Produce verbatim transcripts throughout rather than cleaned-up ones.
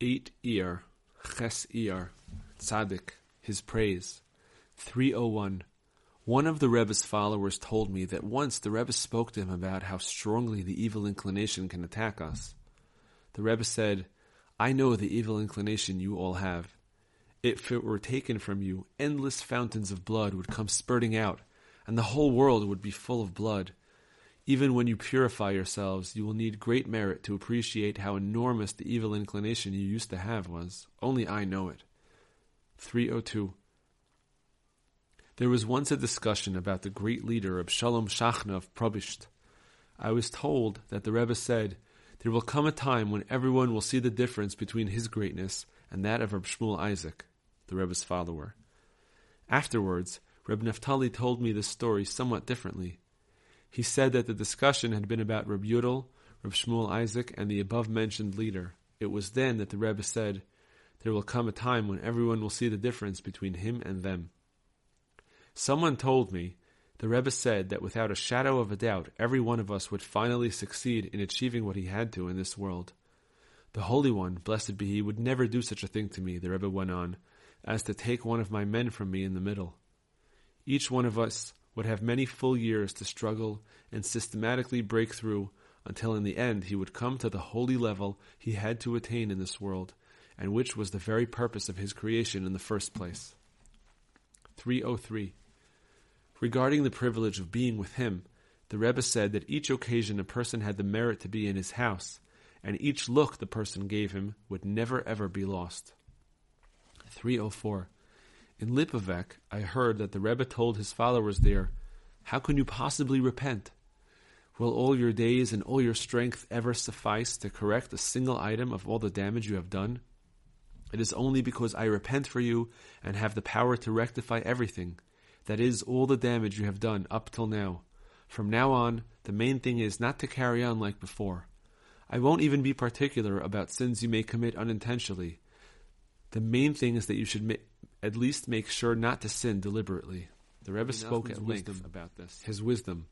eight Iyar, Ches Iyar, Tzaddik, his praise. three oh one. One of the Rebbe's followers told me that once the Rebbe spoke to him about how strongly the evil inclination can attack us. The Rebbe said, I know the evil inclination you all have. If it were taken from you, endless fountains of blood would come spurting out, and the whole world would be full of blood. Even when you purify yourselves, you will need great merit to appreciate how enormous the evil inclination you used to have was. Only I know it. three oh two. There was once a discussion about the great leader of Shalom Shachna of Prabisht. I was told that the Rebbe said, there will come a time when everyone will see the difference between his greatness and that of Rabbi Shmuel Isaac, the Rebbe's follower. Afterwards, Reb Neftali told me this story somewhat differently. He said that the discussion had been about Reb Yudel, Reb Shmuel Isaac, and the above-mentioned leader. It was then that the Rebbe said, there will come a time when everyone will see the difference between him and them. Someone told me, the Rebbe said that without a shadow of a doubt, every one of us would finally succeed in achieving what he had to in this world. The Holy One, blessed be He, would never do such a thing to me, the Rebbe went on, as to take one of my men from me in the middle. Each one of us would have many full years to struggle and systematically break through until in the end he would come to the holy level he had to attain in this world, and which was the very purpose of his creation in the first place. three oh three. Regarding the privilege of being with him, the Rebbe said that each occasion a person had the merit to be in his house, and each look the person gave him would never ever be lost. three oh four. In Lipovac, I heard that the Rebbe told his followers there, how can you possibly repent? Will all your days and all your strength ever suffice to correct a single item of all the damage you have done? It is only because I repent for you and have the power to rectify everything. That is all the damage you have done up till now. From now on, the main thing is not to carry on like before. I won't even be particular about sins you may commit unintentionally. The main thing is that you should ma- at least make sure not to sin deliberately. The Rebbe spoke at length about this. His wisdom.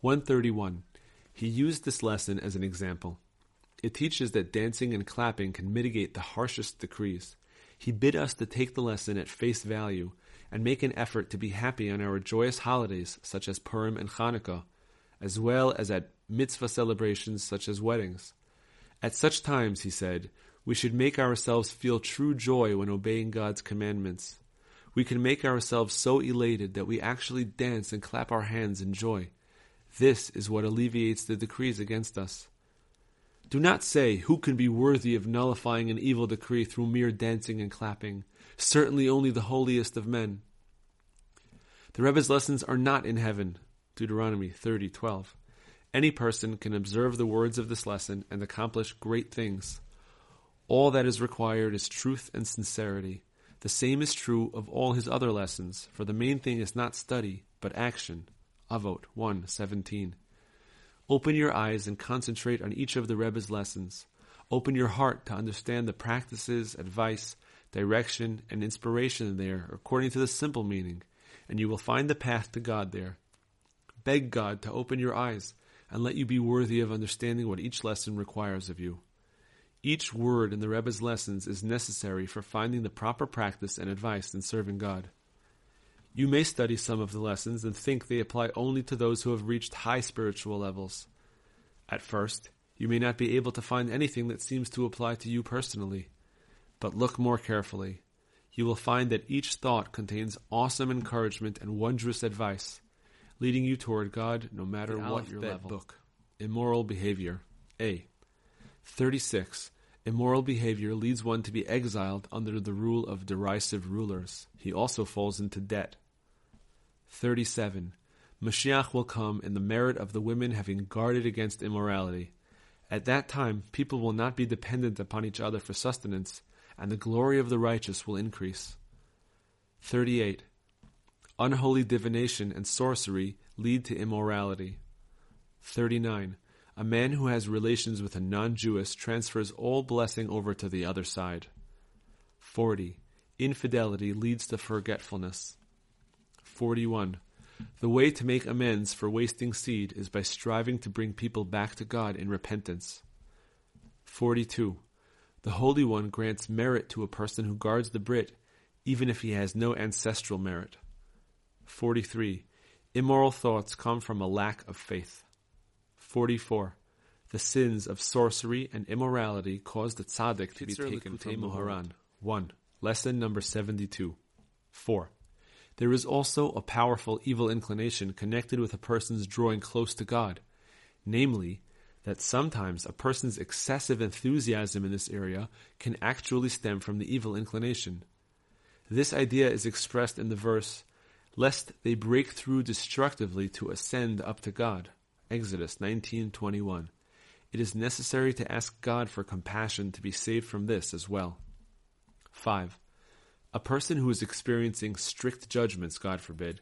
one thirty-one. He used this lesson as an example. It teaches that dancing and clapping can mitigate the harshest decrees. He bid us to take the lesson at face value and make an effort to be happy on our joyous holidays such as Purim and Chanukah, as well as at mitzvah celebrations such as weddings. At such times, he said, we should make ourselves feel true joy when obeying God's commandments. We can make ourselves so elated that we actually dance and clap our hands in joy. This is what alleviates the decrees against us. Do not say, who can be worthy of nullifying an evil decree through mere dancing and clapping? Certainly only the holiest of men. The Rebbe's lessons are not in heaven. Deuteronomy thirty twelve. Any person can observe the words of this lesson and accomplish great things. All that is required is truth and sincerity. The same is true of all his other lessons, for the main thing is not study, but action. Avot one seventeen. Open your eyes and concentrate on each of the Rebbe's lessons. Open your heart to understand the practices, advice, direction, and inspiration there according to the simple meaning, and you will find the path to God there. Beg God to open your eyes and let you be worthy of understanding what each lesson requires of you. Each word in the Rebbe's lessons is necessary for finding the proper practice and advice in serving God. You may study some of the lessons and think they apply only to those who have reached high spiritual levels. At first, you may not be able to find anything that seems to apply to you personally. But look more carefully. You will find that each thought contains awesome encouragement and wondrous advice, leading you toward God no matter what your level. Book. Immoral Behavior. A. thirty-six. Immoral behavior leads one to be exiled under the rule of derisive rulers. He also falls into debt. thirty-seven. Mashiach will come in the merit of the women having guarded against immorality. At that time, people will not be dependent upon each other for sustenance, and the glory of the righteous will increase. thirty-eight. Unholy divination and sorcery lead to immorality. thirty-nine. A man who has relations with a non-Jewess transfers all blessing over to the other side. forty. Infidelity leads to forgetfulness. forty-one. The way to make amends for wasting seed is by striving to bring people back to God in repentance. forty-two. The Holy One grants merit to a person who guards the Brit, even if he has no ancestral merit. forty-three. Immoral thoughts come from a lack of faith. forty-four. The sins of sorcery and immorality cause the tzaddik to be taken from Moharan. one. Lesson number seventy-two. four. There is also a powerful evil inclination connected with a person's drawing close to God, namely, that sometimes a person's excessive enthusiasm in this area can actually stem from the evil inclination. This idea is expressed in the verse, lest they break through destructively to ascend up to God. Exodus nineteen twenty-one. It is necessary to ask God for compassion to be saved from this as well. five. A person who is experiencing strict judgments, God forbid,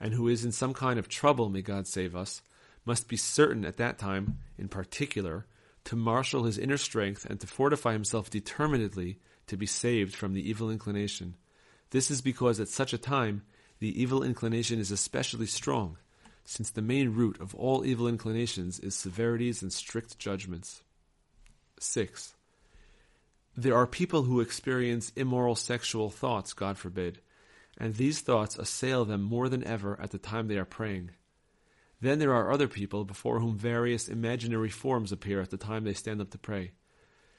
and who is in some kind of trouble, may God save us, must be certain at that time, in particular, to marshal his inner strength and to fortify himself determinedly to be saved from the evil inclination. This is because at such a time, the evil inclination is especially strong, since the main root of all evil inclinations is severities and strict judgments. six. There are people who experience immoral sexual thoughts, God forbid, and these thoughts assail them more than ever at the time they are praying. Then there are other people before whom various imaginary forms appear at the time they stand up to pray,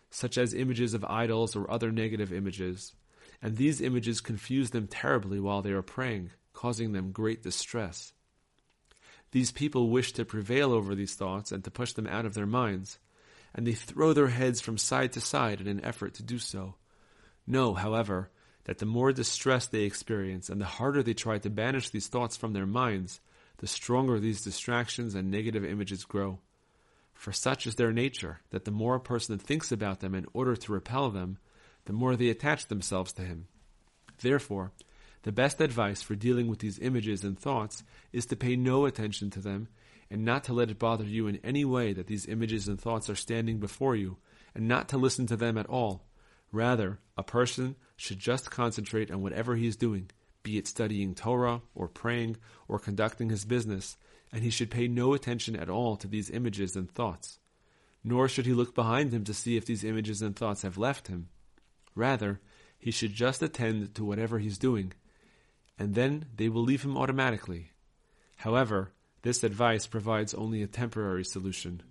such as images of idols or other negative images, and these images confuse them terribly while they are praying, causing them great distress. These people wish to prevail over these thoughts and to push them out of their minds, and they throw their heads from side to side in an effort to do so. Know, however, that the more distress they experience and the harder they try to banish these thoughts from their minds, the stronger these distractions and negative images grow. For such is their nature, that the more a person thinks about them in order to repel them, the more they attach themselves to him. Therefore, the best advice for dealing with these images and thoughts is to pay no attention to them, and not to let it bother you in any way that these images and thoughts are standing before you, and not to listen to them at all. Rather, a person should just concentrate on whatever he is doing, be it studying Torah, or praying, or conducting his business, and he should pay no attention at all to these images and thoughts. Nor should he look behind him to see if these images and thoughts have left him. Rather, he should just attend to whatever he's doing, and then they will leave him automatically. However, this advice provides only a temporary solution.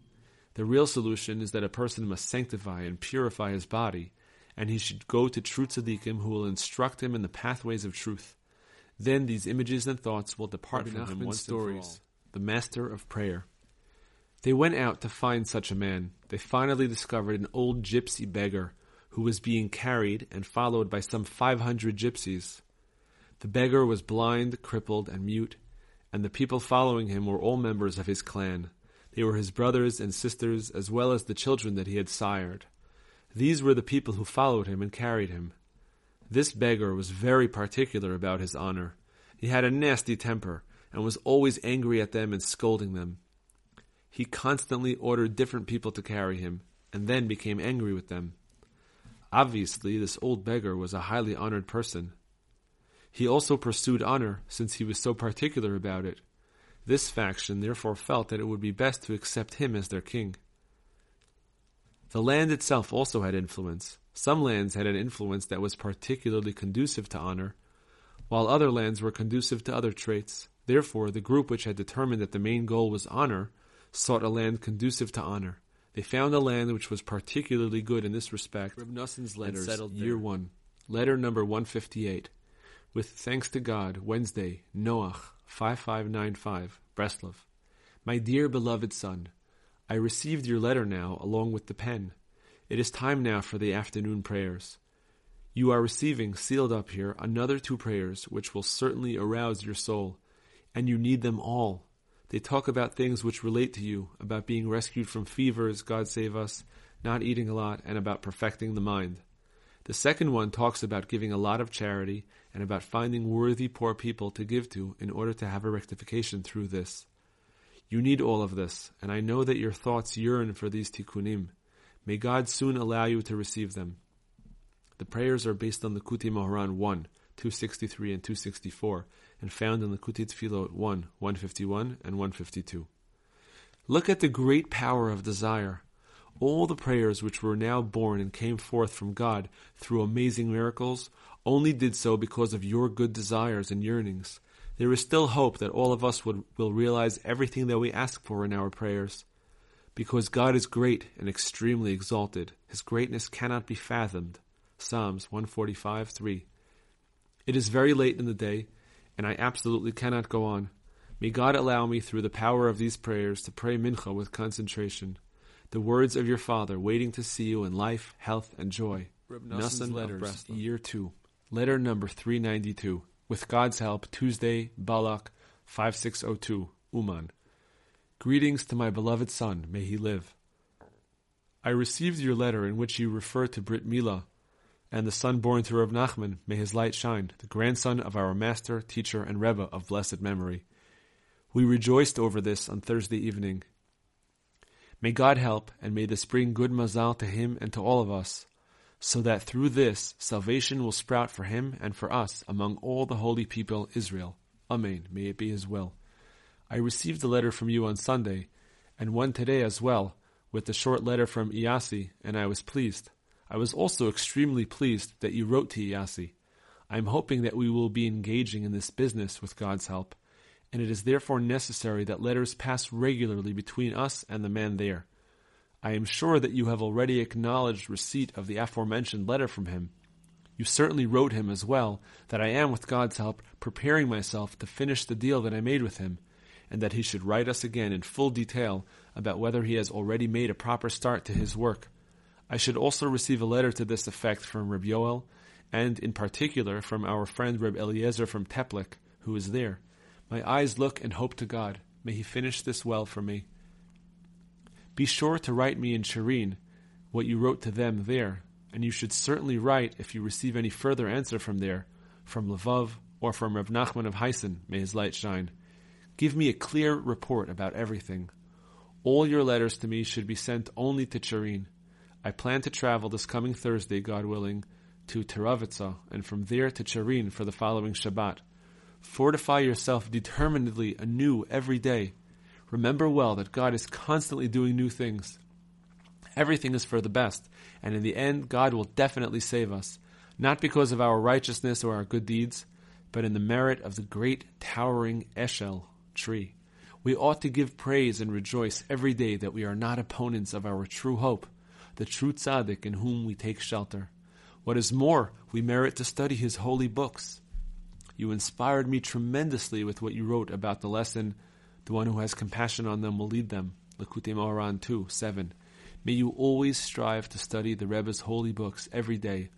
The real solution is that a person must sanctify and purify his body, and he should go to true tzaddikim who will instruct him in the pathways of truth. Then these images and thoughts will depart from him once and for all. The Master of Prayer. They went out to find such a man. They finally discovered an old gypsy beggar who was being carried and followed by some five hundred gypsies. The beggar was blind, crippled, and mute, and the people following him were all members of his clan. They were his brothers and sisters, as well as the children that he had sired. These were the people who followed him and carried him. This beggar was very particular about his honor. He had a nasty temper, and was always angry at them and scolding them. He constantly ordered different people to carry him, and then became angry with them. Obviously, this old beggar was a highly honored person. He also pursued honor, since he was so particular about it. This faction therefore felt that it would be best to accept him as their king. The land itself also had influence. Some lands had an influence that was particularly conducive to honor, while other lands were conducive to other traits. Therefore, the group which had determined that the main goal was honor, sought a land conducive to honor. They found a land which was particularly good in this respect. Reb Nussin's Letters, Year one, Letter Number one fifty-eight. With thanks to God, Wednesday, Noach, five five nine five, Breslov. My dear beloved son, I received your letter now along with the pen. It is time now for the afternoon prayers. You are receiving, sealed up here, another two prayers which will certainly arouse your soul, and you need them all. They talk about things which relate to you, about being rescued from fevers, God save us, not eating a lot, and about perfecting the mind. The second one talks about giving a lot of charity and about finding worthy poor people to give to in order to have a rectification through this. You need all of this, and I know that your thoughts yearn for these tikkunim. May God soon allow you to receive them. The prayers are based on the Kuti Moharan one, two sixty-three and two sixty-four, and found in the Kuti Tfilot one, one fifty-one and one fifty-two. Look at the great power of desire. all the prayers which were now born and came forth from God through amazing miracles only did so because of your good desires and yearnings. There is still hope that all of us would, will realize everything that we ask for in our prayers. Because God is great and extremely exalted, His greatness cannot be fathomed. Psalms one forty-five three. It is very late in the day, and I absolutely cannot go on. May God allow me through the power of these prayers to pray Mincha with concentration. The words of your father waiting to see you in life, health, and joy. Reb Nussin letters, Breslov. Year two. Letter number three ninety-two. With God's help, Tuesday, Balak, fifty-six oh two, Uman. Greetings to my beloved son, may he live. I received your letter in which you refer to Brit Mila, and the son born to Rav Nachman, may his light shine, the grandson of our master, teacher, and Rebbe of blessed memory. We rejoiced over this on Thursday evening. May God help, and may this bring good mazal to him and to all of us, so that through this salvation will sprout for him and for us among all the holy people Israel. Amen. May it be his will. I received a letter from you on Sunday, and one today as well, with the short letter from Iași, and I was pleased. I was also extremely pleased that you wrote to Iași. I am hoping that we will be engaging in this business with God's help, and it is therefore necessary that letters pass regularly between us and the man there. I am sure that you have already acknowledged receipt of the aforementioned letter from him. You certainly wrote him as well that I am, with God's help, preparing myself to finish the deal that I made with him, and that he should write us again in full detail about whether he has already made a proper start to his work. I should also receive a letter to this effect from Reb Yoel, and in particular from our friend Reb Eliezer from Teplik, who is there. My eyes look and hope to God. May he finish this well for me. Be sure to write me in Chirin what you wrote to them there, and you should certainly write if you receive any further answer from there, from Lvov, or from Reb Nachman of Haisen, may his light shine. Give me a clear report about everything. All your letters to me should be sent only to Chirin. I plan to travel this coming Thursday, God willing, to Teravitzah, and from there to Chirin for the following Shabbat. Fortify yourself determinedly anew every day. Remember well that God is constantly doing new things. Everything is for the best, and in the end, God will definitely save us, not because of our righteousness or our good deeds, but in the merit of the great towering Eshel tree. We ought to give praise and rejoice every day that we are not opponents of our true hope, the true tzaddik in whom we take shelter. What is more, we merit to study his holy books. You inspired me tremendously with what you wrote about the lesson, the one who has compassion on them will lead them. Likutei Moharan two seven. May you always strive to study the Rebbe's holy books every day,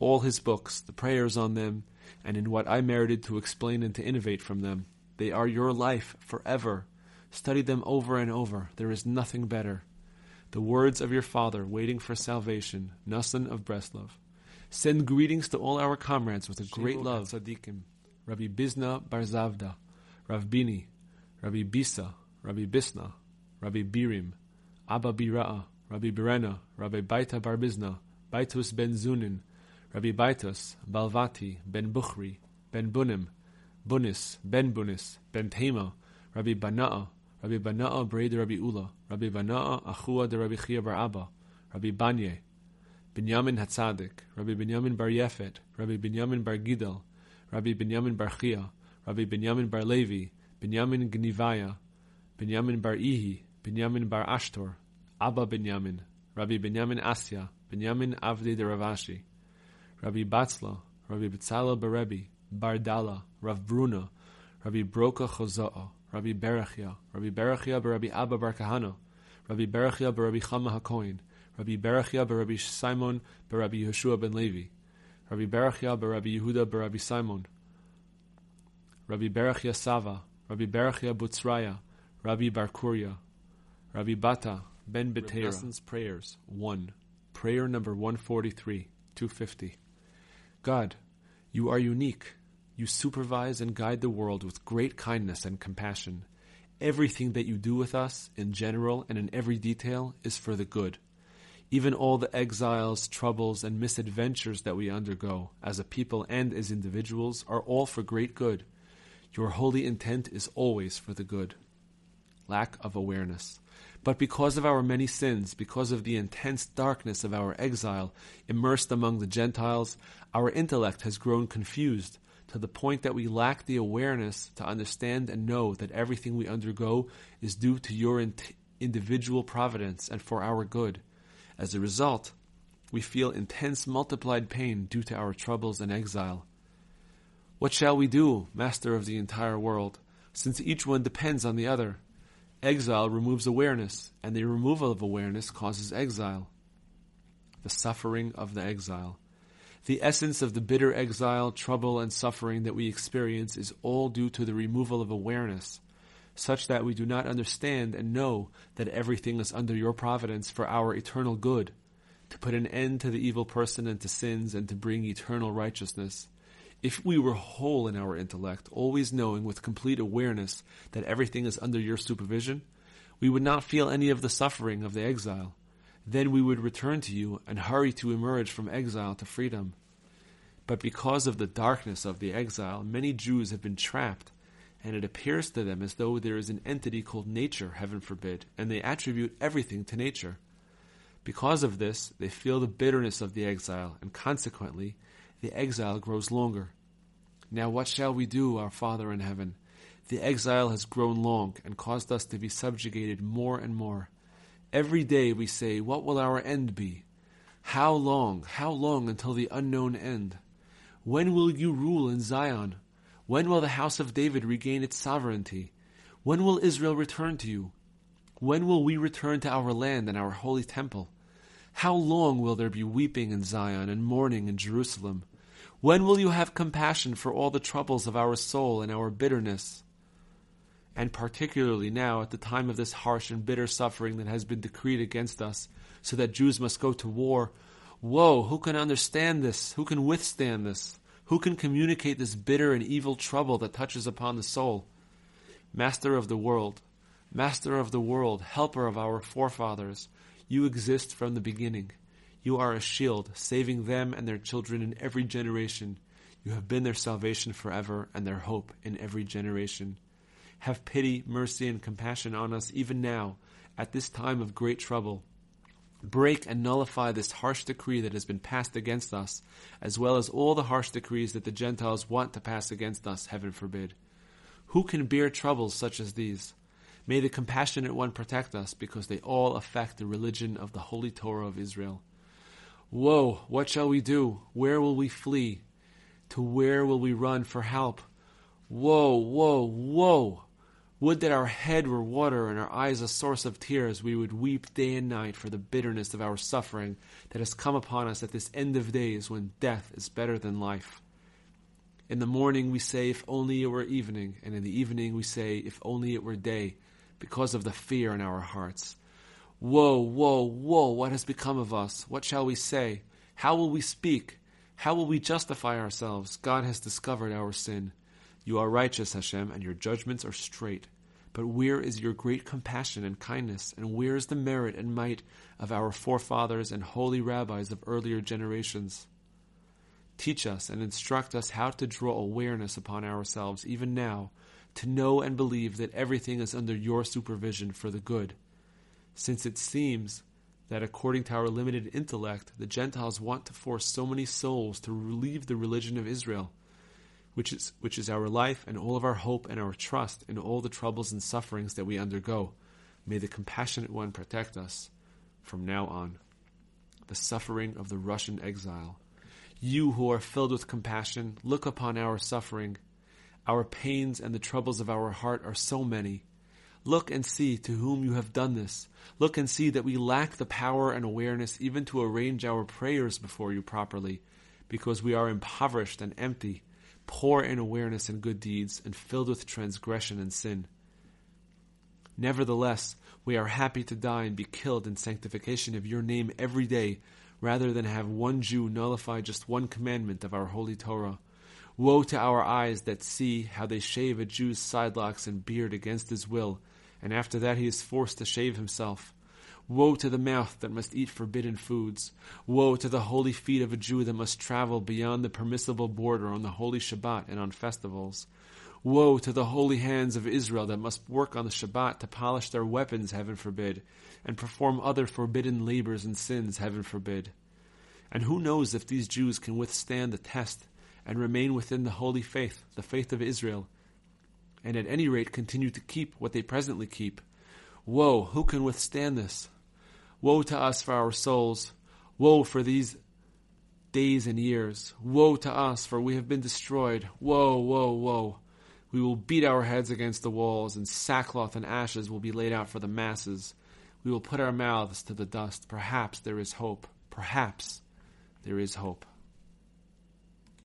all his books, the prayers on them, and in what I merited to explain and to innovate from them. They are your life forever. Study them over and over. There is nothing better. The words of your father waiting for salvation, Nathan of Breslov. Send greetings to all our comrades with a great Shibu love. Tzadikim, Rabbi Bizna Barzavda, Rav Bini, Rabbi Bisa, Rabbi Bisna, Rabbi Birim, Abba Bira'a, Rabbi Birena, Rabbi Baita Barbizna, Baitus Ben Zunin, Rabbi Baitus, Balvati, Ben Bukhri, Ben Bunim, Bunis, Ben Bunis, Ben Tema, Rabbi Bana'a, Rabbi Bana'a Bray de Rabbi Ula, Rabbi Bana'a Achua de Rabbi Chia Bar Abba, Rabbi Banye, Binyamin Hatzadik, Rabbi Binyamin Bar Yefet, Rabbi Binyamin Bar Gidel, Rabbi Binyamin Bar Chia, Rabbi Binyamin Bar Levi, Binyamin Gnivaya, Binyamin Bar Ihi, Binyamin Bar Ashtor, Abba Binyamin, Rabbi Binyamin Asya, Binyamin Avdi de Ravashi, Rabbi Batzla, Rabbi Bitzala Barebi, Bardala, Rav Bruna, Rabbi Broka Chozoa, Rabbi Berachia, Rabbi Berachia Barabi Abba Barkahana, Rabbi Berachia Barabi Chama HaKoin, Rabbi Berachia Barabi Simon Barabi Yeshua ben Levi, Rabbi Berachia Barabi Yehuda Barabi Simon, Rabbi Berachia Sava, Rabbi Berachia Butzraya, Rabbi Barkuria, Rabbi Bata, Ben Betera. Prayers one. Prayer number one forty-three, two fifty. God, you are unique. You supervise and guide the world with great kindness and compassion. Everything that you do with us, in general and in every detail, is for the good. Even all the exiles, troubles, and misadventures that we undergo, as a people and as individuals, are all for great good. Your holy intent is always for the good. Lack of awareness. But because of our many sins, because of the intense darkness of our exile, immersed among the Gentiles, our intellect has grown confused to the point that we lack the awareness to understand and know that everything we undergo is due to your in- individual providence and for our good. As a result, we feel intense multiplied pain due to our troubles and exile. What shall we do, master of the entire world, since each one depends on the other? Exile removes awareness, and the removal of awareness causes exile, the suffering of the exile. The essence of the bitter exile, trouble, and suffering that we experience is all due to the removal of awareness, such that we do not understand and know that everything is under your providence for our eternal good, to put an end to the evil person and to sins and to bring eternal righteousness. If we were whole in our intellect, always knowing with complete awareness that everything is under your supervision, we would not feel any of the suffering of the exile. Then we would return to you and hurry to emerge from exile to freedom. But because of the darkness of the exile, many Jews have been trapped, and it appears to them as though there is an entity called nature, heaven forbid, and they attribute everything to nature. Because of this, they feel the bitterness of the exile, and consequently, the exile grows longer. Now what shall we do, our Father in heaven? The exile has grown long and caused us to be subjugated more and more. Every day we say, what will our end be? How long, how long until the unknown end? When will you rule in Zion? When will the house of David regain its sovereignty? When will Israel return to you? When will we return to our land and our holy temple? How long will there be weeping in Zion and mourning in Jerusalem? When will you have compassion for all the troubles of our soul and our bitterness? And particularly now, at the time of this harsh and bitter suffering that has been decreed against us, so that Jews must go to war, woe, who can understand this? Who can withstand this? Who can communicate this bitter and evil trouble that touches upon the soul? Master of the world, Master of the world, helper of our forefathers, you exist from the beginning. You are a shield, saving them and their children in every generation. You have been their salvation forever and their hope in every generation. Have pity, mercy, and compassion on us even now, at this time of great trouble. Break and nullify this harsh decree that has been passed against us, as well as all the harsh decrees that the Gentiles want to pass against us, heaven forbid. Who can bear troubles such as these? May the Compassionate One protect us, because they all affect the religion of the Holy Torah of Israel. Woe, what shall we do? Where will we flee? To where will we run for help? Woe, woe, woe! Would that our head were water and our eyes a source of tears. We would weep day and night for the bitterness of our suffering that has come upon us at this end of days when death is better than life. In the morning we say, if only it were evening, and in the evening we say, if only it were day, because of the fear in our hearts. Woe, woe, woe, what has become of us? What shall we say? How will we speak? How will we justify ourselves? God has discovered our sin. You are righteous, Hashem, and your judgments are straight. But where is your great compassion and kindness, and where is the merit and might of our forefathers and holy rabbis of earlier generations? Teach us and instruct us how to draw awareness upon ourselves even now, to know and believe that everything is under your supervision for the good. Since it seems that according to our limited intellect, the Gentiles want to force so many souls to leave the religion of Israel, which is which is our life and all of our hope and our trust in all the troubles and sufferings that we undergo. May the Compassionate One protect us from now on. The suffering of the Russian exile. You who are filled with compassion, look upon our suffering. Our pains and the troubles of our heart are so many. Look and see to whom you have done this. Look and see that we lack the power and awareness even to arrange our prayers before you properly, because we are impoverished and empty, poor in awareness and good deeds, and filled with transgression and sin. Nevertheless, we are happy to die and be killed in sanctification of your name every day, rather than have one Jew nullify just one commandment of our holy Torah. Woe to our eyes that see how they shave a Jew's sidelocks and beard against his will, and after that he is forced to shave himself. Woe to the mouth that must eat forbidden foods. Woe to the holy feet of a Jew that must travel beyond the permissible border on the holy Shabbat and on festivals. Woe to the holy hands of Israel that must work on the Shabbat to polish their weapons, heaven forbid, and perform other forbidden labors and sins, heaven forbid. And who knows if these Jews can withstand the test and remain within the holy faith, the faith of Israel, and at any rate continue to keep what they presently keep. Woe, who can withstand this? Woe to us for our souls. Woe for these days and years. Woe to us, for we have been destroyed. Woe, woe, woe. We will beat our heads against the walls, and sackcloth and ashes will be laid out for the masses. We will put our mouths to the dust. Perhaps there is hope. Perhaps there is hope.